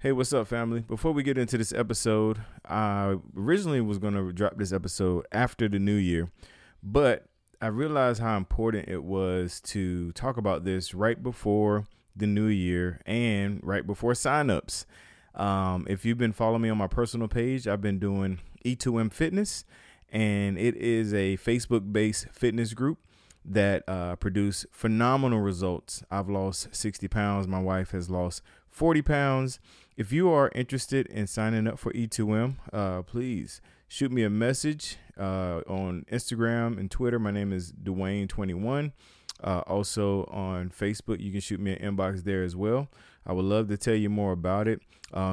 Hey, what's up, family? Before we get into this episode, I originally was going to drop this episode after the new year, but I realized how important it was to talk about this right before the new year and right before signups. If you've been following me on my personal page, I've been doing E2M Fitness, and it is a Facebook-based fitness group that produce phenomenal results. I've lost 60 pounds. My wife has lost 40 pounds. If you are interested in signing up for E2M, please shoot me a message on Instagram and Twitter. My name is Dawain21. Also on Facebook, you can shoot me an inbox there as well. I would love to tell you more about it.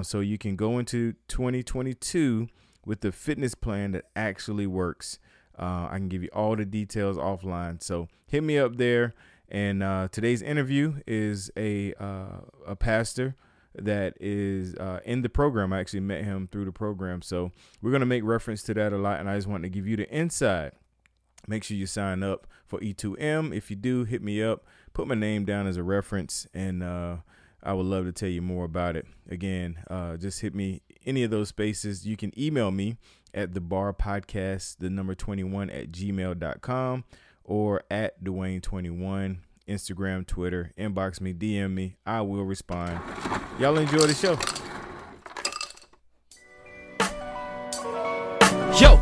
So you can go into 2022 with the fitness plan that actually works. I can give you all the details offline. So hit me up there. And today's interview is a pastor that is in the program. I actually met him through the program. So we're going to make reference to that a lot. And I just wanted to give you the inside. Make sure you sign up for E2M. If you do, hit me up. Put my name down as a reference. And I would love to tell you more about it. Again, just hit me any of those spaces. You can email me at thebarpodcast, the number 21 at gmail.com. or at Dawain21, Instagram, Twitter, inbox me, DM me. I will respond. Y'all enjoy the show. Yo,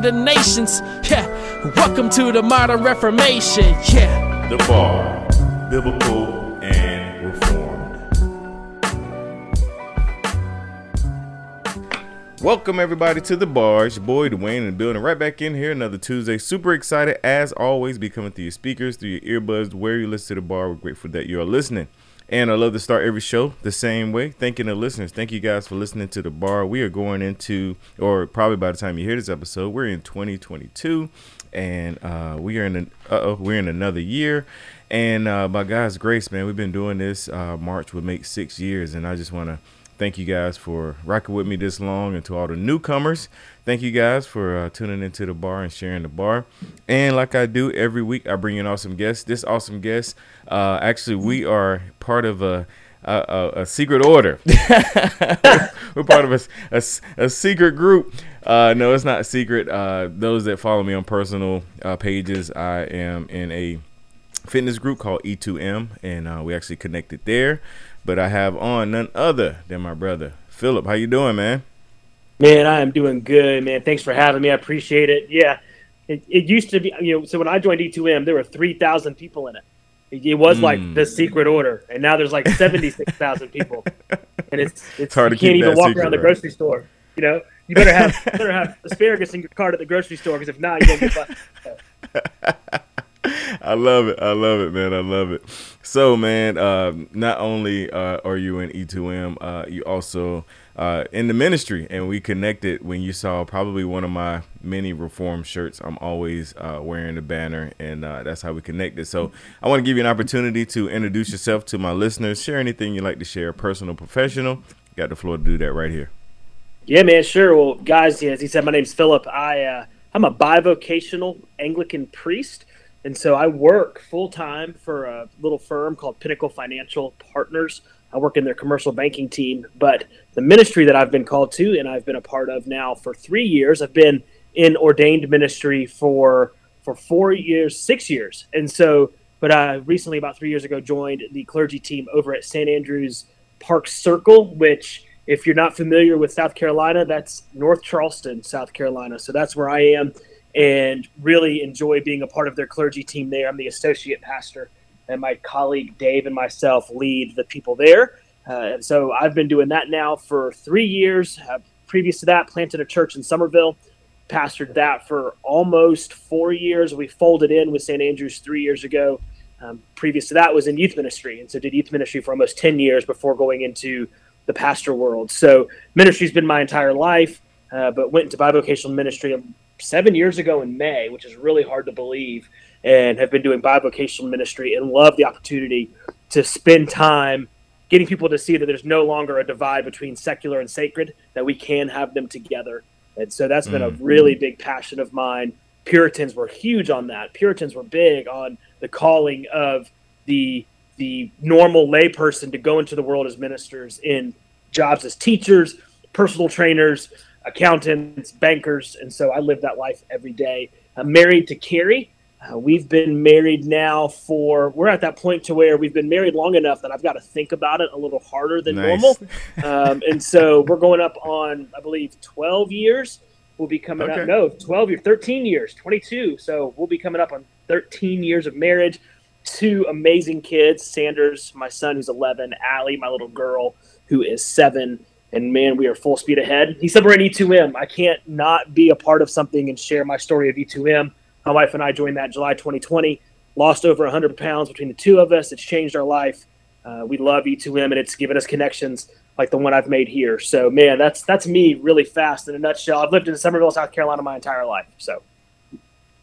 the nations. Yeah, welcome to the Modern Reformation, yeah. The Bar, Biblical and Reformed. Welcome everybody to The Bar. It's your boy Dawain in the building, right back in here another Tuesday. Super excited as always, be coming through your speakers, through your earbuds, where you listen to The Bar. We're grateful that you are listening. And I love to start every show the same way, thanking the listeners. Thank you guys for listening to The Bar. We are going into, or probably by the time you hear this episode, we're in 2022. And we're in another year, and by God's grace, man, we've been doing this. March would make 6 years, and I just want to thank you guys for rocking with me this long. And to all the newcomers, thank you guys for tuning into The Bar and sharing The Bar. And like I do every week, I bring you an awesome guest. This awesome guest, actually, we are part of a secret order. We're part of a secret group. No, it's not secret. Those that follow me on personal pages, I am in a fitness group called E2M, and we actually connected there. But I have on none other than my brother, Philip. How you doing, man? Man, I am doing good, man. Thanks for having me. I appreciate it. Yeah, it used to be, you know, so when I joined E2M, there were 3,000 people in it. It was like the secret order, and now there's like 76,000 people, and it's hard to keep that secret. You can't even walk around the grocery store, you know. You better have asparagus in your cart at the grocery store, because if not, you won't get busted. I love it, man. I love it. So, man, not only are you in E2M, you also in the ministry, and we connected when you saw probably one of my many Reform shirts. I'm always wearing the banner, and that's how we connected. So I want to give you an opportunity to introduce yourself to my listeners. Share anything you'd like to share, personal, professional. You got the floor to do that right here. Yeah, man, sure. Well, guys, as he said, my name's Philip. I'm a bivocational Anglican priest. And so I work full-time for a little firm called Pinnacle Financial Partners. I work in their commercial banking team. But the ministry that I've been called to and I've been a part of now for 3 years, I've been in ordained ministry for 4 years, 6 years. And so, but I recently, about 3 years ago, joined the clergy team over at St. Andrew's Park Circle, which if you're not familiar with South Carolina, that's North Charleston, South Carolina. So that's where I am. And really enjoy being a part of their clergy team there. I'm the associate pastor, and my colleague Dave and myself lead the people there. And so I've been doing that now for 3 years. Previous to that, planted a church in Somerville, pastored that for almost 4 years. We folded in with St. Andrews 3 years ago. Previous to that was in youth ministry, and so did youth ministry for almost 10 years before going into the pastor world. So ministry's been my entire life, but went into bivocational ministry 7 years ago in May, which is really hard to believe, and have been doing bivocational ministry and love the opportunity to spend time getting people to see that there's no longer a divide between secular and sacred, that we can have them together. And so that's been a really big passion of mine. Puritans were huge on that. Puritans were big on the calling of the normal layperson to go into the world as ministers in jobs as teachers, personal trainers, accountants, bankers. And so I live that life every day. I'm married to Carrie. We've been married now we're at that point to where we've been married long enough that I've got to think about it a little harder than normal. And so we're going up on, I believe, 12 years. We'll be coming up, 13 years, 22. So we'll be coming up on 13 years of marriage. Two amazing kids, Sanders, my son, who's 11, Allie, my little girl, who is 7. And man, we are full speed ahead. He said we're in E2M. I can't not be a part of something and share my story of E2M. My wife and I joined that July 2020, lost over 100 pounds between the two of us. It's changed our life. We love E2M, and it's given us connections like the one I've made here. So, man, that's me really fast in a nutshell. I've lived in Summerville, South Carolina my entire life. So,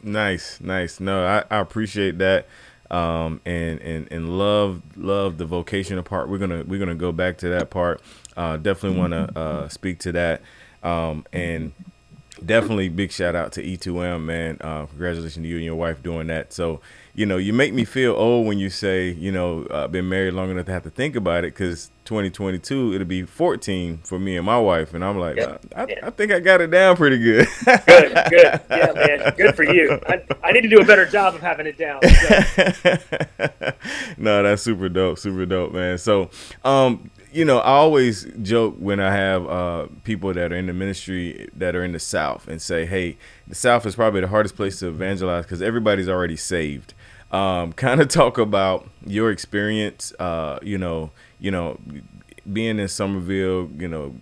Nice. No, I appreciate that, and love the vocational part. We're gonna go back to that part. Definitely want to speak to that, and definitely big shout out to E2M, man. Congratulations to you and your wife doing that. So, you know, you make me feel old when you say, you know, been married long enough to have to think about it, because 2022, it'll be 14 for me and my wife. And I'm like, I think I got it down pretty good. Good. Yeah, man. Good for you. I need to do a better job of having it down. So. No, that's super dope, man. So, you know, I always joke when I have people that are in the ministry that are in the South and say, hey, the South is probably the hardest place to evangelize because everybody's already saved. Kind of talk about your experience, you know, being in Summerville, you know,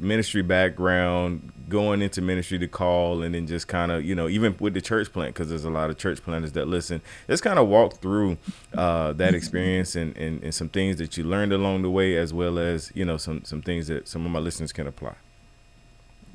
ministry background, going into ministry to call, and then just kind of, you know, even with the church plant, because there's a lot of church planters that listen, just kind of walk through that experience and some things that you learned along the way, as well as, you know, some things that some of my listeners can apply.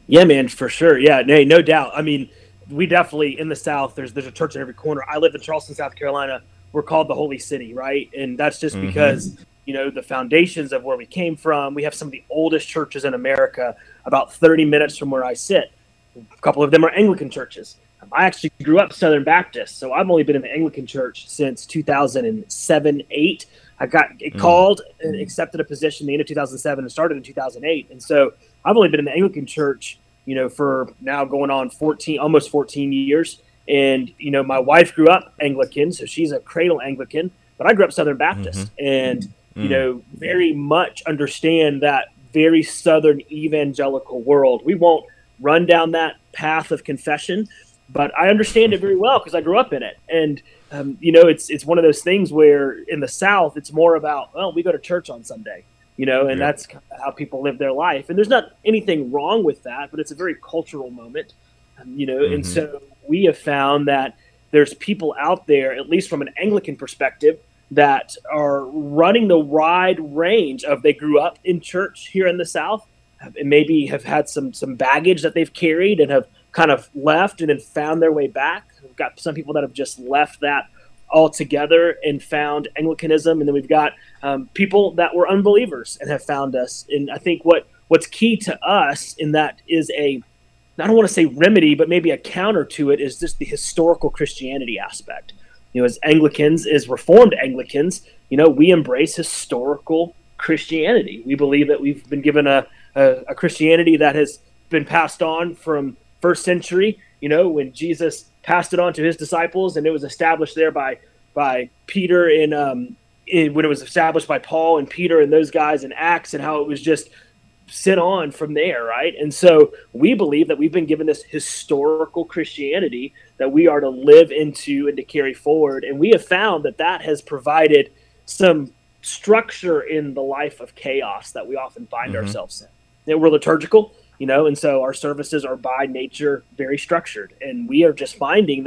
Yeah, man, for sure. Yeah, no doubt. I mean, we definitely in the South, there's a church in every corner. I live in Charleston, South Carolina. We're called the Holy City, right? And that's just because, you know, the foundations of where we came from. We have some of the oldest churches in America, about 30 minutes from where I sit. A couple of them are Anglican churches. I actually grew up Southern Baptist, so I've only been in the Anglican church since 2007-8. I got called and accepted a position at the end of 2007 and started in 2008. And so I've only been in the Anglican church, you know, for now going on almost 14 years. And, you know, my wife grew up Anglican, so she's a cradle Anglican, but I grew up Southern Baptist. And you know, very much understand that very Southern evangelical world. We won't run down that path of confession, but I understand it very well because I grew up in it. And, you know, it's one of those things where in the South, it's more about, well, we go to church on Sunday, you know, and that's how people live their life. And there's not anything wrong with that, but it's a very cultural moment, you know. And so we have found that there's people out there, at least from an Anglican perspective, that are running the wide range of they grew up in church here in the South and maybe have had some baggage that they've carried and have kind of left and then found their way back. We've got some people that have just left that altogether and found Anglicanism. And then we've got people that were unbelievers and have found us. And I think what's key to us in that is I don't want to say remedy, but maybe a counter to it is just the historical Christianity aspect. You know, as Anglicans, as Reformed Anglicans, you know, we embrace historical Christianity. We believe that we've been given a Christianity that has been passed on from first century, you know, when Jesus passed it on to his disciples, and it was established there by Peter and when it was established by Paul and Peter and those guys in Acts, and how it was just sent on from there, right? And so we believe that we've been given this historical Christianity that we are to live into and to carry forward. And we have found that has provided some structure in the life of chaos that we often find ourselves in. You know, we're liturgical, you know, and so our services are by nature very structured. And we are just finding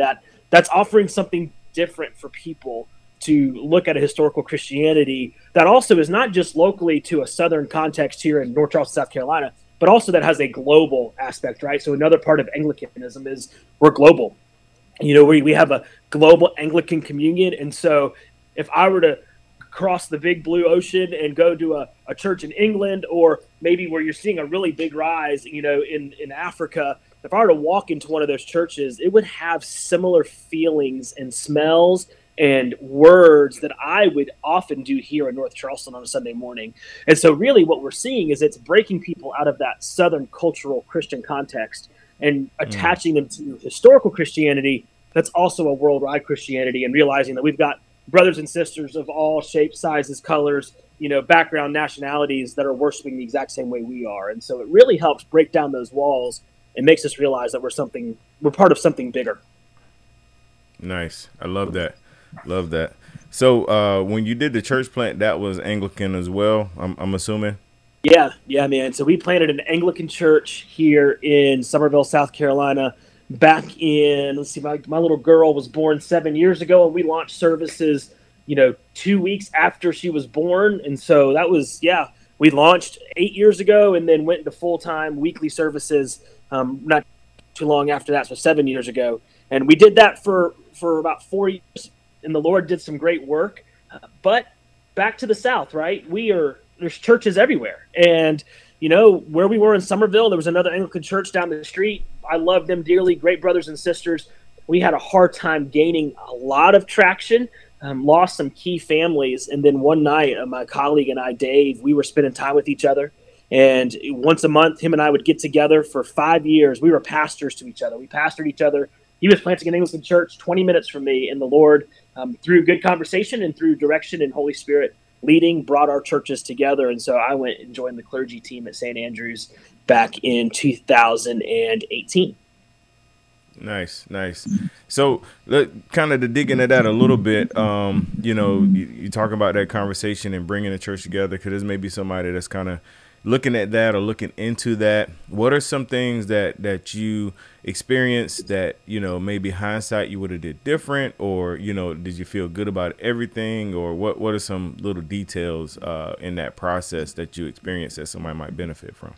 that's offering something different for people to look at a historical Christianity that also is not just locally to a Southern context here in North Charleston, South Carolina, but also that has a global aspect, right? So another part of Anglicanism is we're global. You know, we have a global Anglican communion. And so if I were to cross the big blue ocean and go to a church in England, or maybe where you're seeing a really big rise, you know, in Africa, if I were to walk into one of those churches, it would have similar feelings and smells and words that I would often do here in North Charleston on a Sunday morning. And so really what we're seeing is it's breaking people out of that Southern cultural Christian context and attaching them to historical Christianity. That's also a worldwide Christianity, and realizing that we've got brothers and sisters of all shapes, sizes, colors, you know, background, nationalities that are worshiping the exact same way we are. And so it really helps break down those walls and makes us realize that we're part of something bigger. Nice. I love that. Love that. So when you did the church plant, that was Anglican as well, I'm assuming? Yeah, man. So we planted an Anglican church here in Summerville, South Carolina back in, let's see, my little girl was born 7 years ago, and we launched services, you know, 2 weeks after she was born. And so that was, we launched 8 years ago and then went into full-time weekly services not too long after that, so 7 years ago. And we did that for about 4 years. And the Lord did some great work, but back to the South, right? There's churches everywhere. And, you know, where we were in Summerville, there was another Anglican church down the street. I love them dearly. Great brothers and sisters. We had a hard time gaining a lot of traction, lost some key families. And then one night, my colleague and I, Dave, we were spending time with each other. And once a month, him and I would get together for 5 years. We were pastors to each other. We pastored each other. He was planting an Anglican church 20 minutes from me, and the Lord, through good conversation and through direction and Holy Spirit leading, brought our churches together. And so I went and joined the clergy team at St. Andrew's back in 2018. Nice. So kind of to dig into that a little bit, you know, you talk about that conversation and bringing the church together, because there's maybe somebody that's kind of looking at that or looking into that. What are some things that you experienced that, you know, maybe hindsight you would have did different, or, you know, did you feel good about everything, or what are some little details in that process that you experienced that somebody might benefit from?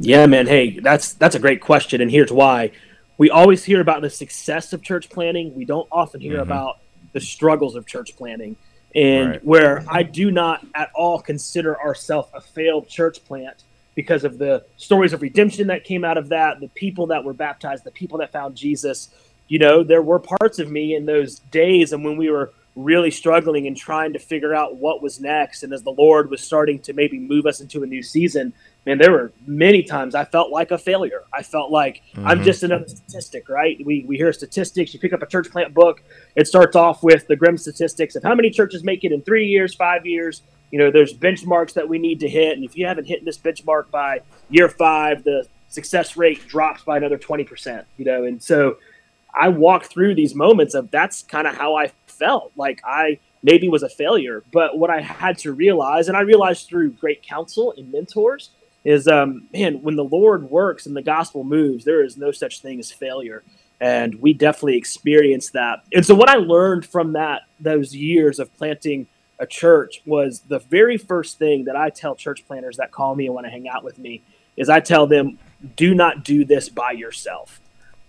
Yeah, man. Hey, that's a great question. And here's why. We always hear about the success of church planning. We don't often hear about the struggles of church planning. And where I do not at all consider ourselves a failed church plant because of the stories of redemption that came out of that, the people that were baptized, the people that found Jesus. You know, there were parts of me in those days and when we were really struggling and trying to figure out what was next, and as the Lord was starting to maybe move us into a new season, man, there were many times I felt like a failure. I felt like I'm just another statistic, right? We hear statistics. You pick up a church plant book. It starts off with the grim statistics of how many churches make it in 3 years, 5 years. You know, there's benchmarks that we need to hit. And if you haven't hit this benchmark by year 5, the success rate drops by another 20%, you know? And so I walk through these moments of that's kind of how I felt, like I maybe was a failure. But what I had to realize, and I realized through great counsel and mentors, is, man, when the Lord works and the gospel moves, there is no such thing as failure. And we definitely experienced that. And so what I learned from those years of planting a church was the very first thing that I tell church planters that call me and want to hang out with me is I tell them, do not do this by yourself.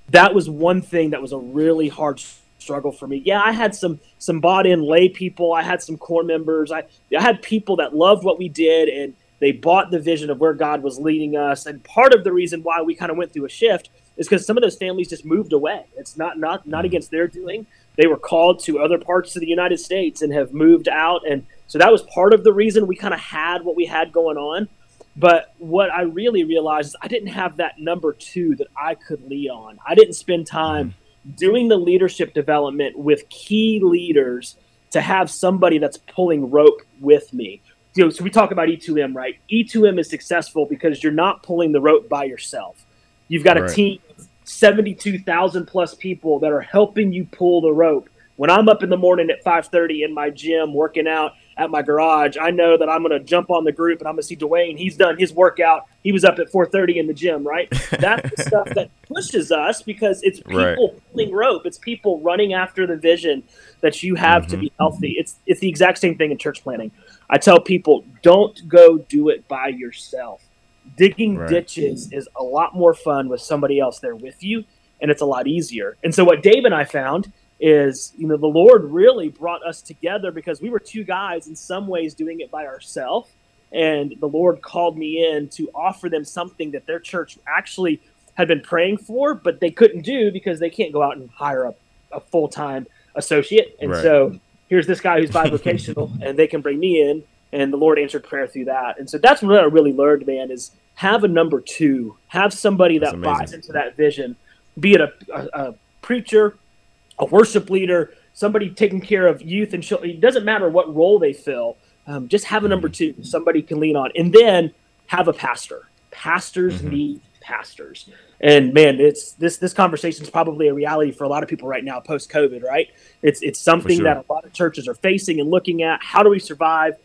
That was one thing that was a really hard struggle for me. Yeah, I had some bought-in lay people. I had some core members. I had people that loved what we did, and they bought the vision of where God was leading us. And part of the reason why we kind of went through a shift is because some of those families just moved away. It's not against their doing. They were called to other parts of the United States and have moved out. And so that was part of the reason we kind of had what we had going on. But what I really realized is I didn't have that number two that I could lead on. I didn't spend time doing the leadership development with key leaders to have somebody that's pulling rope with me. You know, so we talk about E2M, right? E2M is successful because you're not pulling the rope by yourself. You've got a team of 72,000 plus people that are helping you pull the rope. When I'm up in the morning at 5:30 in my gym working out, at my garage, I know that I'm going to jump on the group and I'm going to see Dawain. He's done his workout. He was up at 4:30 in the gym, right? That's the stuff that pushes us, because it's people pulling rope. It's people running after the vision that you have to be healthy. It's the exact same thing in church planning. I tell people, don't go do it by yourself. Digging ditches is a lot more fun with somebody else there with you, and it's a lot easier. And so what Dave and I found is, you know, the Lord really brought us together because we were two guys in some ways doing it by ourselves. And the Lord called me in to offer them something that their church actually had been praying for, but they couldn't do because they can't go out and hire a full-time associate. And so here's this guy who's bivocational and they can bring me in. And the Lord answered prayer through that. And so that's what I really learned, man, is have a number two, have somebody that buys into that vision, be it a preacher, a worship leader, somebody taking care of youth and children. It doesn't matter what role they fill. Just have a number two, somebody can lean on, and then have a pastor. Pastors need pastors. And man, it's this conversation is probably a reality for a lot of people right now, post COVID, right? It's something that a lot of churches are facing and looking at. How do we survive?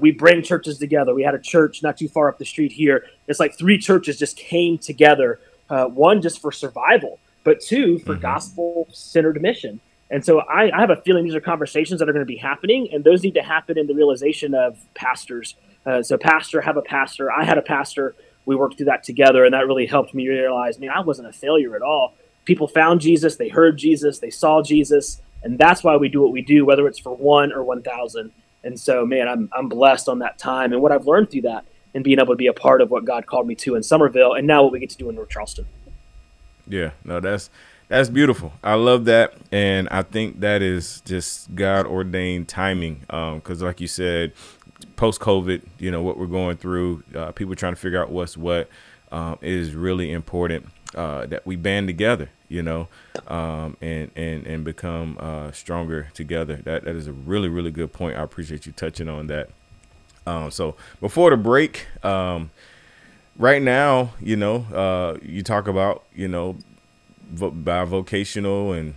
We bring churches together. We had a church not too far up the street here. It's like three churches just came together. One just for survival, but two for gospel-centered mission. And so I have a feeling these are conversations that are going to be happening, and those need to happen in the realization of pastors. So pastor, have a pastor. I had a pastor. We worked through that together, and that really helped me realize, man, I wasn't a failure at all. People found Jesus. They heard Jesus. They saw Jesus. And that's why we do what we do, whether it's for one or 1,000. And so, man, I'm blessed on that time and what I've learned through that, and being able to be a part of what God called me to in Summerville, and now what we get to do in North Charleston. Yeah, no, that's beautiful. I love that, and I think that is just God-ordained timing, because like you said, post-COVID, you know, what we're going through, people trying to figure out what's what, is really important that we band together, you know, and become stronger together. That is a really, really good point. I appreciate you touching on that. So before the break, right now, you know, you talk about, you know, bivocational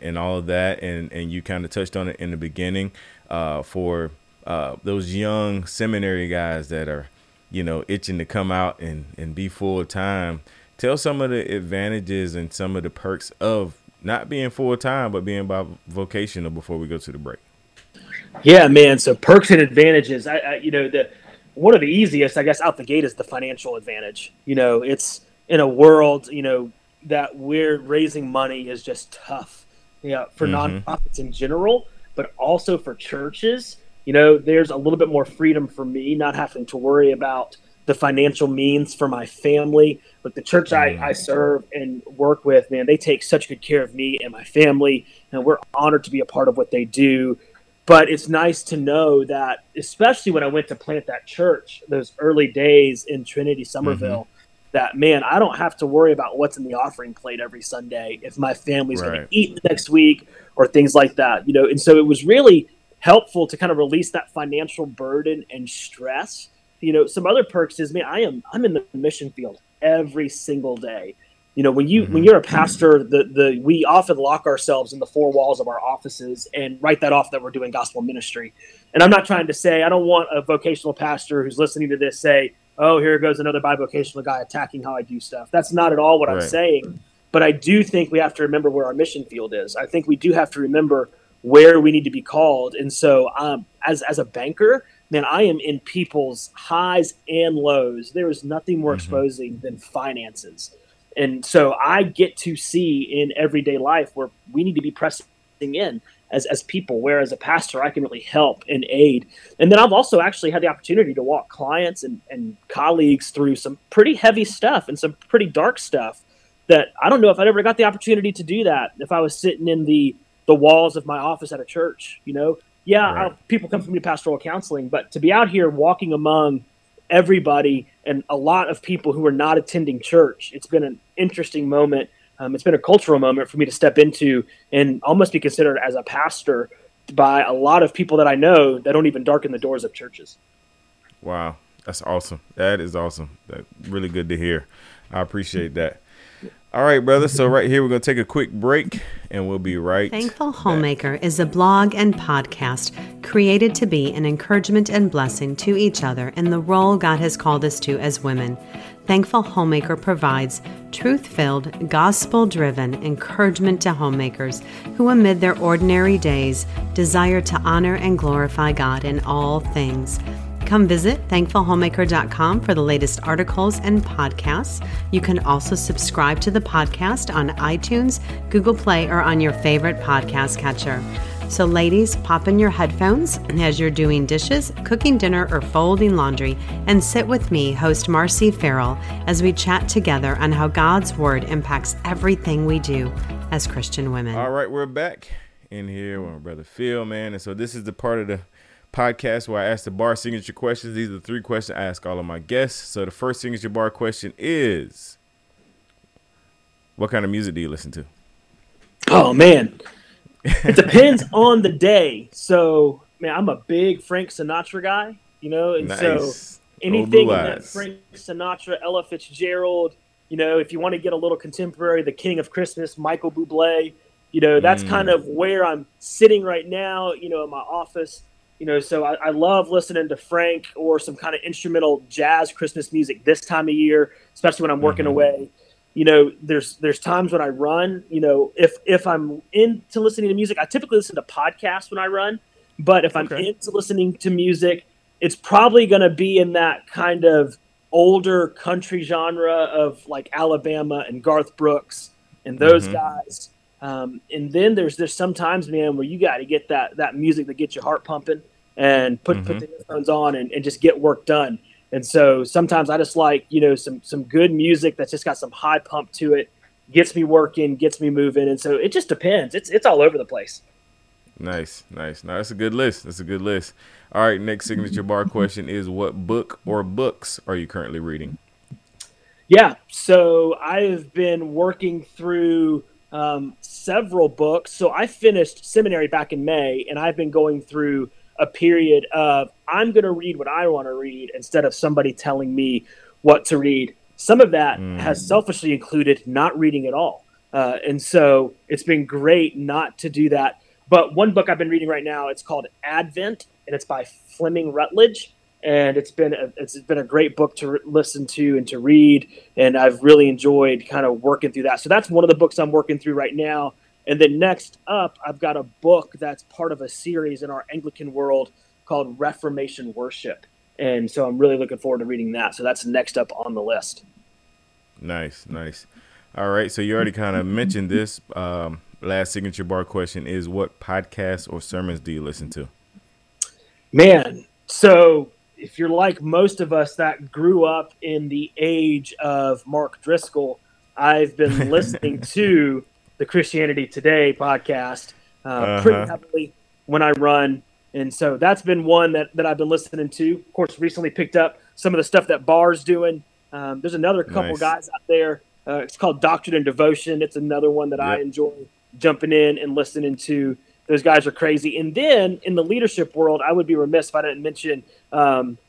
and all of that. And you kind of touched on it in the beginning, for those young seminary guys that are, you know, itching to come out and be full time. Tell some of the advantages and some of the perks of not being full time, but being bivocational before we go to the break. Yeah, man. So perks and advantages. I you know, one of the easiest, I guess, out the gate is the financial advantage. You know, it's in a world, you know, that we're raising money is just tough, yeah, you know, for nonprofits in general, but also for churches. You know, there's a little bit more freedom for me, not having to worry about the financial means for my family. But the church I serve and work with, man, they take such good care of me and my family, and we're honored to be a part of what they do. But it's nice to know that, especially when I went to plant that church, those early days in Trinity, Summerville, that, man, I don't have to worry about what's in the offering plate every Sunday, if my family's going to eat the next week or things like that, you know. And so it was really helpful to kind of release that financial burden and stress. You know, some other perks is, man, I'm in the mission field every single day. You know, when you're a pastor, we often lock ourselves in the four walls of our offices and write that off that we're doing gospel ministry. And I'm not trying to say, I don't want a vocational pastor who's listening to this say, oh, here goes another bivocational guy attacking how I do stuff. That's not at all what I'm saying. But I do think we have to remember where our mission field is. I think we do have to remember where we need to be called. And so as a banker, man, I am in people's highs and lows. There is nothing more exposing than finances. And so I get to see in everyday life where we need to be pressing in as people, where as a pastor, I can really help and aid. And then I've also actually had the opportunity to walk clients and colleagues through some pretty heavy stuff and some pretty dark stuff that I don't know if I'd ever got the opportunity to do that if I was sitting in the walls of my office at a church, you know? Yeah, people come from me to pastoral counseling, but to be out here walking among everybody and a lot of people who are not attending church, it's been an interesting moment. It's been a cultural moment for me to step into and almost be considered as a pastor by a lot of people that I know that don't even darken the doors of churches. Wow, that's awesome. That is awesome. That's really good to hear. I appreciate that. All right, brother. So right here, we're going to take a quick break and we'll be right back. Thankful Homemaker is a blog and podcast created to be an encouragement and blessing to each other in the role God has called us to as women. Thankful Homemaker provides truth-filled, gospel-driven encouragement to homemakers who, amid their ordinary days, desire to honor and glorify God in all things. Come visit thankfulhomemaker.com for the latest articles and podcasts. You can also subscribe to the podcast on iTunes, Google Play, or on your favorite podcast catcher. So ladies, pop in your headphones as you're doing dishes, cooking dinner, or folding laundry, and sit with me, host Marcy Farrell, as we chat together on how God's Word impacts everything we do as Christian women. All right, we're back in here with my brother Phil, man. And so this is the part of the podcast where I ask the bar signature questions. These are the three questions I ask all of my guests. So the first signature bar question is, what kind of music do you listen to? Oh man, it depends on the day. So man, I'm a big Frank Sinatra guy, you know, and nice. So anything in that Frank Sinatra, Ella Fitzgerald, you know, if you want to get a little contemporary, the King of Christmas, Michael Bublé, you know, that's kind of where I'm sitting right now, you know, in my office. You know, so I love listening to Frank or some kind of instrumental jazz Christmas music this time of year, especially when I'm working away. You know, there's times when I run, you know, if I'm into listening to music, I typically listen to podcasts when I run. But if I'm into listening to music, it's probably going to be in that kind of older country genre of like Alabama and Garth Brooks and those guys. And then there's sometimes, man, where you got to get that music that gets your heart pumping and put the earphones on and just get work done. And so sometimes I just like, you know, some good music that's just got some high pump to it, gets me working, gets me moving. And so it just depends. It's all over the place. Nice. Now that's a good list. All right. Next signature bar question is, what book or books are you currently reading? Yeah. So I have been working through several books. So I finished seminary back in May, and I've been going through a period of I'm going to read what I want to read instead of somebody telling me what to read. Some of that has selfishly included not reading at all. And so it's been great not to do that. But one book I've been reading right now, it's called Advent, and it's by Fleming Rutledge. And it's been a great book to listen to and to read, and I've really enjoyed kind of working through that. So that's one of the books I'm working through right now. And then next up, I've got a book that's part of a series in our Anglican world called Reformation Worship. And so I'm really looking forward to reading that. So that's next up on the list. Nice. All right. So you already kind of mentioned this. Last signature bar question is, what podcasts or sermons do you listen to? Man, so if you're like most of us that grew up in the age of Mark Driscoll, I've been listening to the Christianity Today podcast pretty heavily when I run. And so that's been one that I've been listening to. Of course, recently picked up some of the stuff that Barr's doing. There's another couple guys out there. It's called Doctrine and Devotion. It's another one that I enjoy jumping in and listening to. Those guys are crazy. And then in the leadership world, I would be remiss if I didn't mention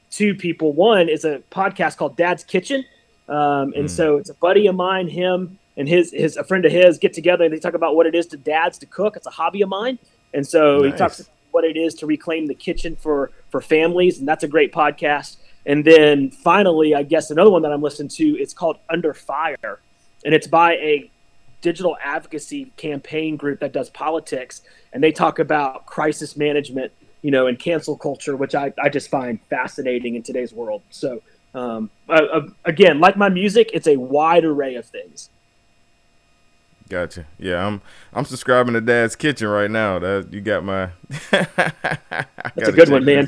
two people. One is a podcast called Dad's Kitchen. And so it's a buddy of mine, him and a friend of his get together, and they talk about what it is to dads to cook. It's a hobby of mine. And so he talks about what it is to reclaim the kitchen for families. And that's a great podcast. And then finally, I guess another one that I'm listening to, it's called Under Fire. And it's by a digital advocacy campaign group that does politics, and they talk about crisis management, you know, and cancel culture, which I just find fascinating in today's world. So again, like my music, it's a wide array of things. Gotcha. Yeah, I'm subscribing to Dad's Kitchen right now. You got my that's a good one, man.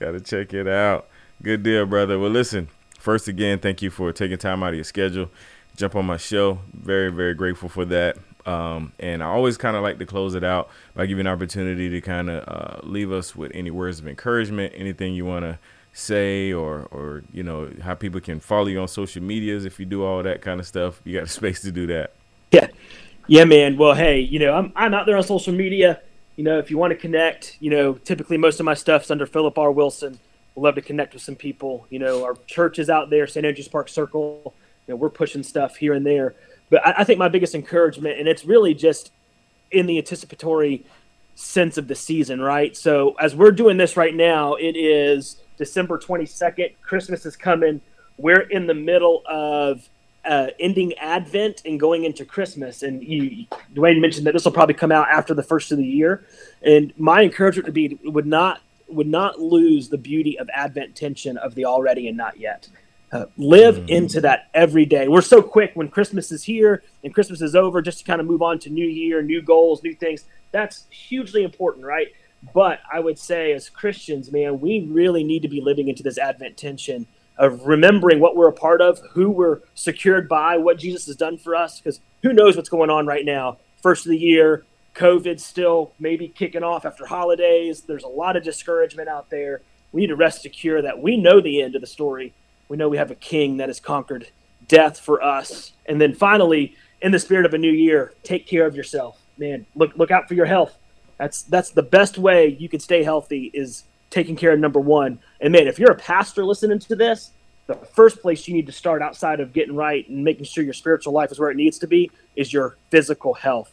Gotta check it out. Good deal, brother. Well, listen, first again, thank you for taking time out of your schedule, jump on my show. Very, very grateful for that. And I always kind of like to close it out by giving an opportunity to kind of leave us with any words of encouragement, anything you want to say, or, you know, how people can follow you on social medias. If you do all that kind of stuff, you got a space to do that. Yeah, man. Well, hey, you know, I'm out there on social media. You know, if you want to connect, you know, typically most of my stuff's under Philip R. Wilson. We'd love to connect with some people. You know, our church is out there, St. Andrew's Park Circle. you know, we're pushing stuff here and there. But I think my biggest encouragement, and it's really just in the anticipatory sense of the season, right? So as we're doing this right now, it is December 22nd. Christmas is coming. We're in the middle of ending Advent and going into Christmas. And Dawain mentioned that this will probably come out after the first of the year. And my encouragement would be would not lose the beauty of Advent tension of the already and not yet. Live into that every day. We're so quick when Christmas is here and Christmas is over just to kind of move on to new year, new goals, new things. That's hugely important, right? But I would say as Christians, man, we really need to be living into this Advent tension of remembering what we're a part of, who we're secured by, what Jesus has done for us, because who knows what's going on right now. First of the year, COVID still maybe kicking off after holidays. There's a lot of discouragement out there. We need to rest secure that we know the end of the story. We know we have a king that has conquered death for us. And then finally, in the spirit of a new year, take care of yourself. Man, look out for your health. That's the best way you can stay healthy is taking care of number one. And man, if you're a pastor listening to this, the first place you need to start outside of getting right and making sure your spiritual life is where it needs to be is your physical health.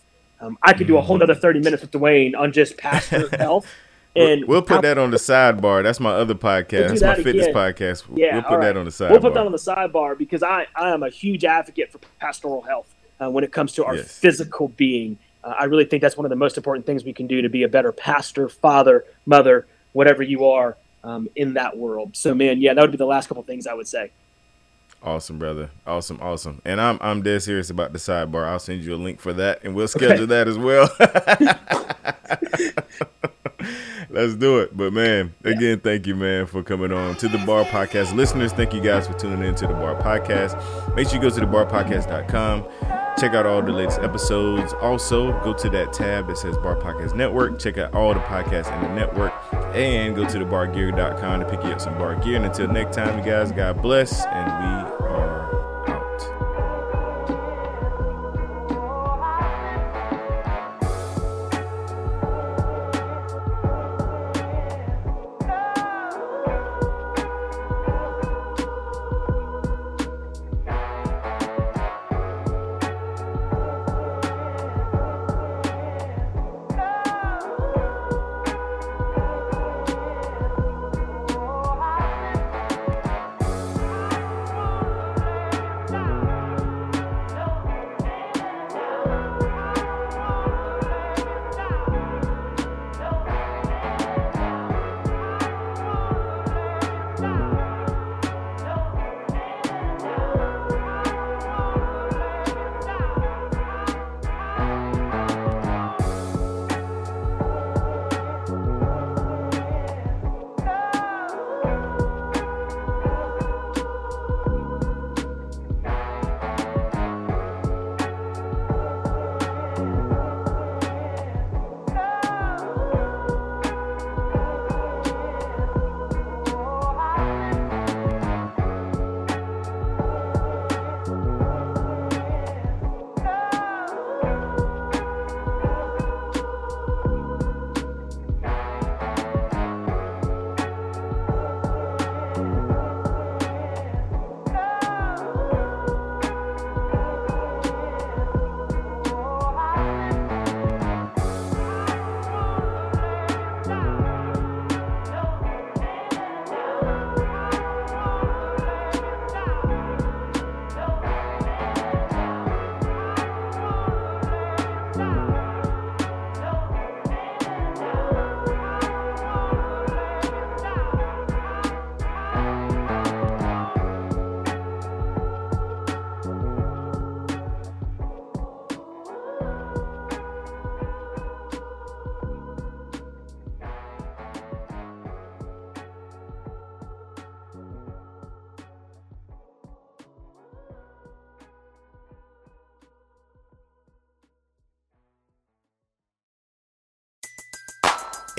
I could do a whole nother 30 minutes with Dawain on just pastor health. And we'll put that on the sidebar. That's my other podcast. That's my fitness podcast. We'll put that on the sidebar. We'll put that on the sidebar because I am a huge advocate for pastoral health when it comes to our physical being. I really think that's one of the most important things we can do to be a better pastor, father, mother, whatever you are in that world. So, man, yeah, that would be the last couple of things I would say. Awesome, brother. Awesome. And I'm dead serious about the sidebar. I'll send you a link for that, and we'll schedule that as well. Let's do it. But, man, again, thank you, man, for coming on to The Bar Podcast. Listeners, thank you guys for tuning in to The Bar Podcast. Make sure you go to thebarpodcast.com. Check out all the latest episodes. Also, go to that tab that says Bar Podcast Network. Check out all the podcasts in the network. And go to thebargear.com to pick you up some bar gear. And until next time, you guys, God bless. And we are...